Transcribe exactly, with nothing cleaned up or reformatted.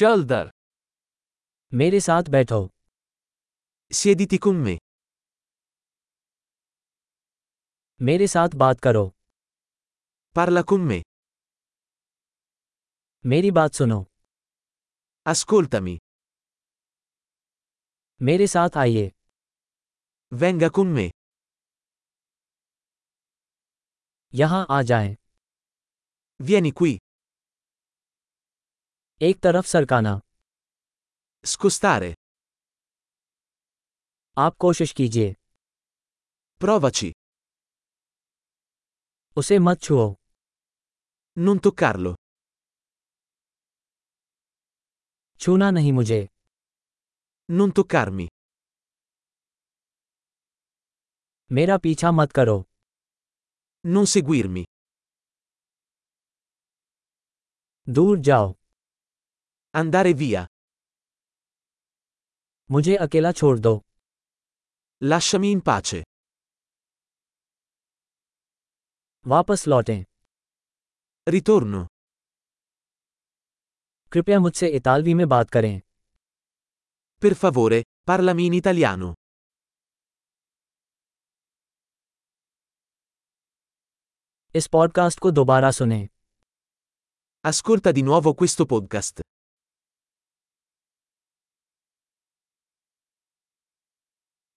चल दर। मेरे साथ बैठो। Siediti con me. मेरे साथ बात करो। Parla con me. मेरी बात सुनो। Ascoltami. मेरे साथ आइए। Venga con me. यहाँ आ जाएं। Vieni qui. एक तरफ सरकाना। Scostare. आप कोशिश कीजिए। Provaci. उसे मत छुओ। Non toccarlo. छूना नहीं मुझे। Non toccarmi. मेरा पीछा मत करो। Non seguirmi. दूर जाओ। Andare via. मुझे अकेला छोड़ दो। Lasciami in pace. वापस लौटें। Ritorno. कृपया मुझसे इतालवी में बात करें। Per favore, parlami in italiano. इस पॉडकास्ट को दोबारा सुनें। Ascolta di nuovo questo podcast.